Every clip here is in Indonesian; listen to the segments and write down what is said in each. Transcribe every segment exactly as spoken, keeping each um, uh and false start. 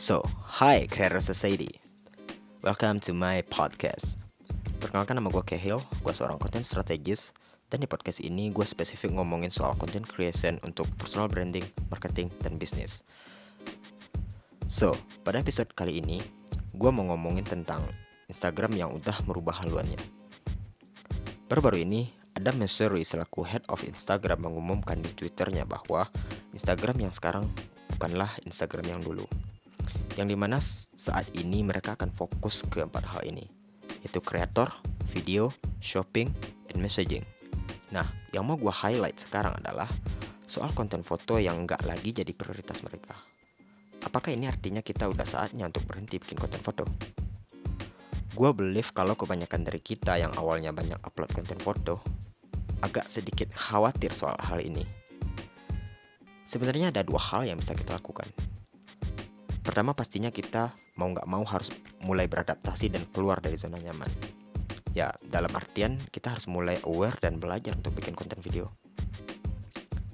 So, hi Creator Society. Welcome to my podcast. Perkenalkan, nama gue Kehil, gue seorang content strategis. Dan di podcast ini gue spesifik ngomongin soal content creation untuk personal branding, marketing, dan bisnis. So, pada episode kali ini gue mau ngomongin tentang Instagram yang udah merubah haluannya. Baru-baru ini Adam Messerui selaku head of Instagram mengumumkan di Twitternya bahwa Instagram yang sekarang bukanlah Instagram yang dulu, yang dimana saat ini mereka akan fokus ke empat hal ini, yaitu creator, video, shopping, dan messaging. Nah, yang mau gue highlight sekarang adalah soal konten foto yang gak lagi jadi prioritas mereka. Apakah ini artinya kita udah saatnya untuk berhenti bikin konten foto? Gue believe kalau kebanyakan dari kita yang awalnya banyak upload konten foto agak sedikit khawatir soal hal ini. Sebenarnya ada dua hal yang bisa kita lakukan. Pertama, pastinya kita mau gak mau harus mulai beradaptasi dan keluar dari zona nyaman. Ya, dalam artian kita harus mulai aware dan belajar untuk bikin konten video.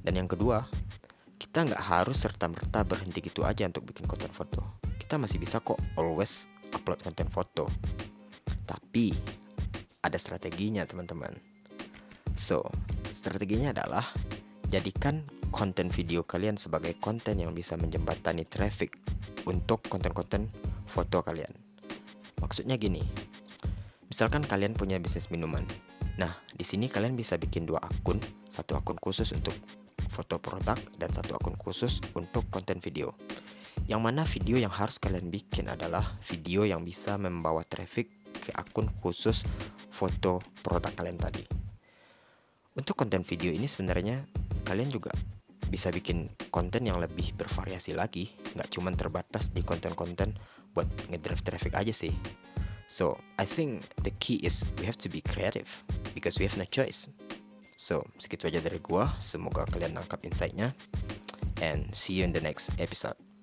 Dan yang kedua, kita gak harus serta-merta berhenti gitu aja untuk bikin konten foto. Kita masih bisa kok always upload konten foto. Tapi ada strateginya, teman-teman. So, strateginya adalah jadikan konten video kalian sebagai konten yang bisa menjembatani traffic untuk konten-konten foto kalian. Maksudnya gini, misalkan kalian punya bisnis minuman. Nah, di sini kalian bisa bikin dua akun, satu akun khusus untuk foto produk dan satu akun khusus untuk konten video. Yang mana video yang harus kalian bikin adalah video yang bisa membawa traffic ke akun khusus foto produk kalian tadi. Untuk konten video ini sebenarnya kalian juga bisa bikin konten yang lebih bervariasi lagi, gak cuma terbatas di konten-konten buat ngedrive traffic aja sih. So, I think the key is we have to be creative because we have no choice. So, segitu aja dari gua, semoga kalian nangkap insight-nya. And see you in the next episode.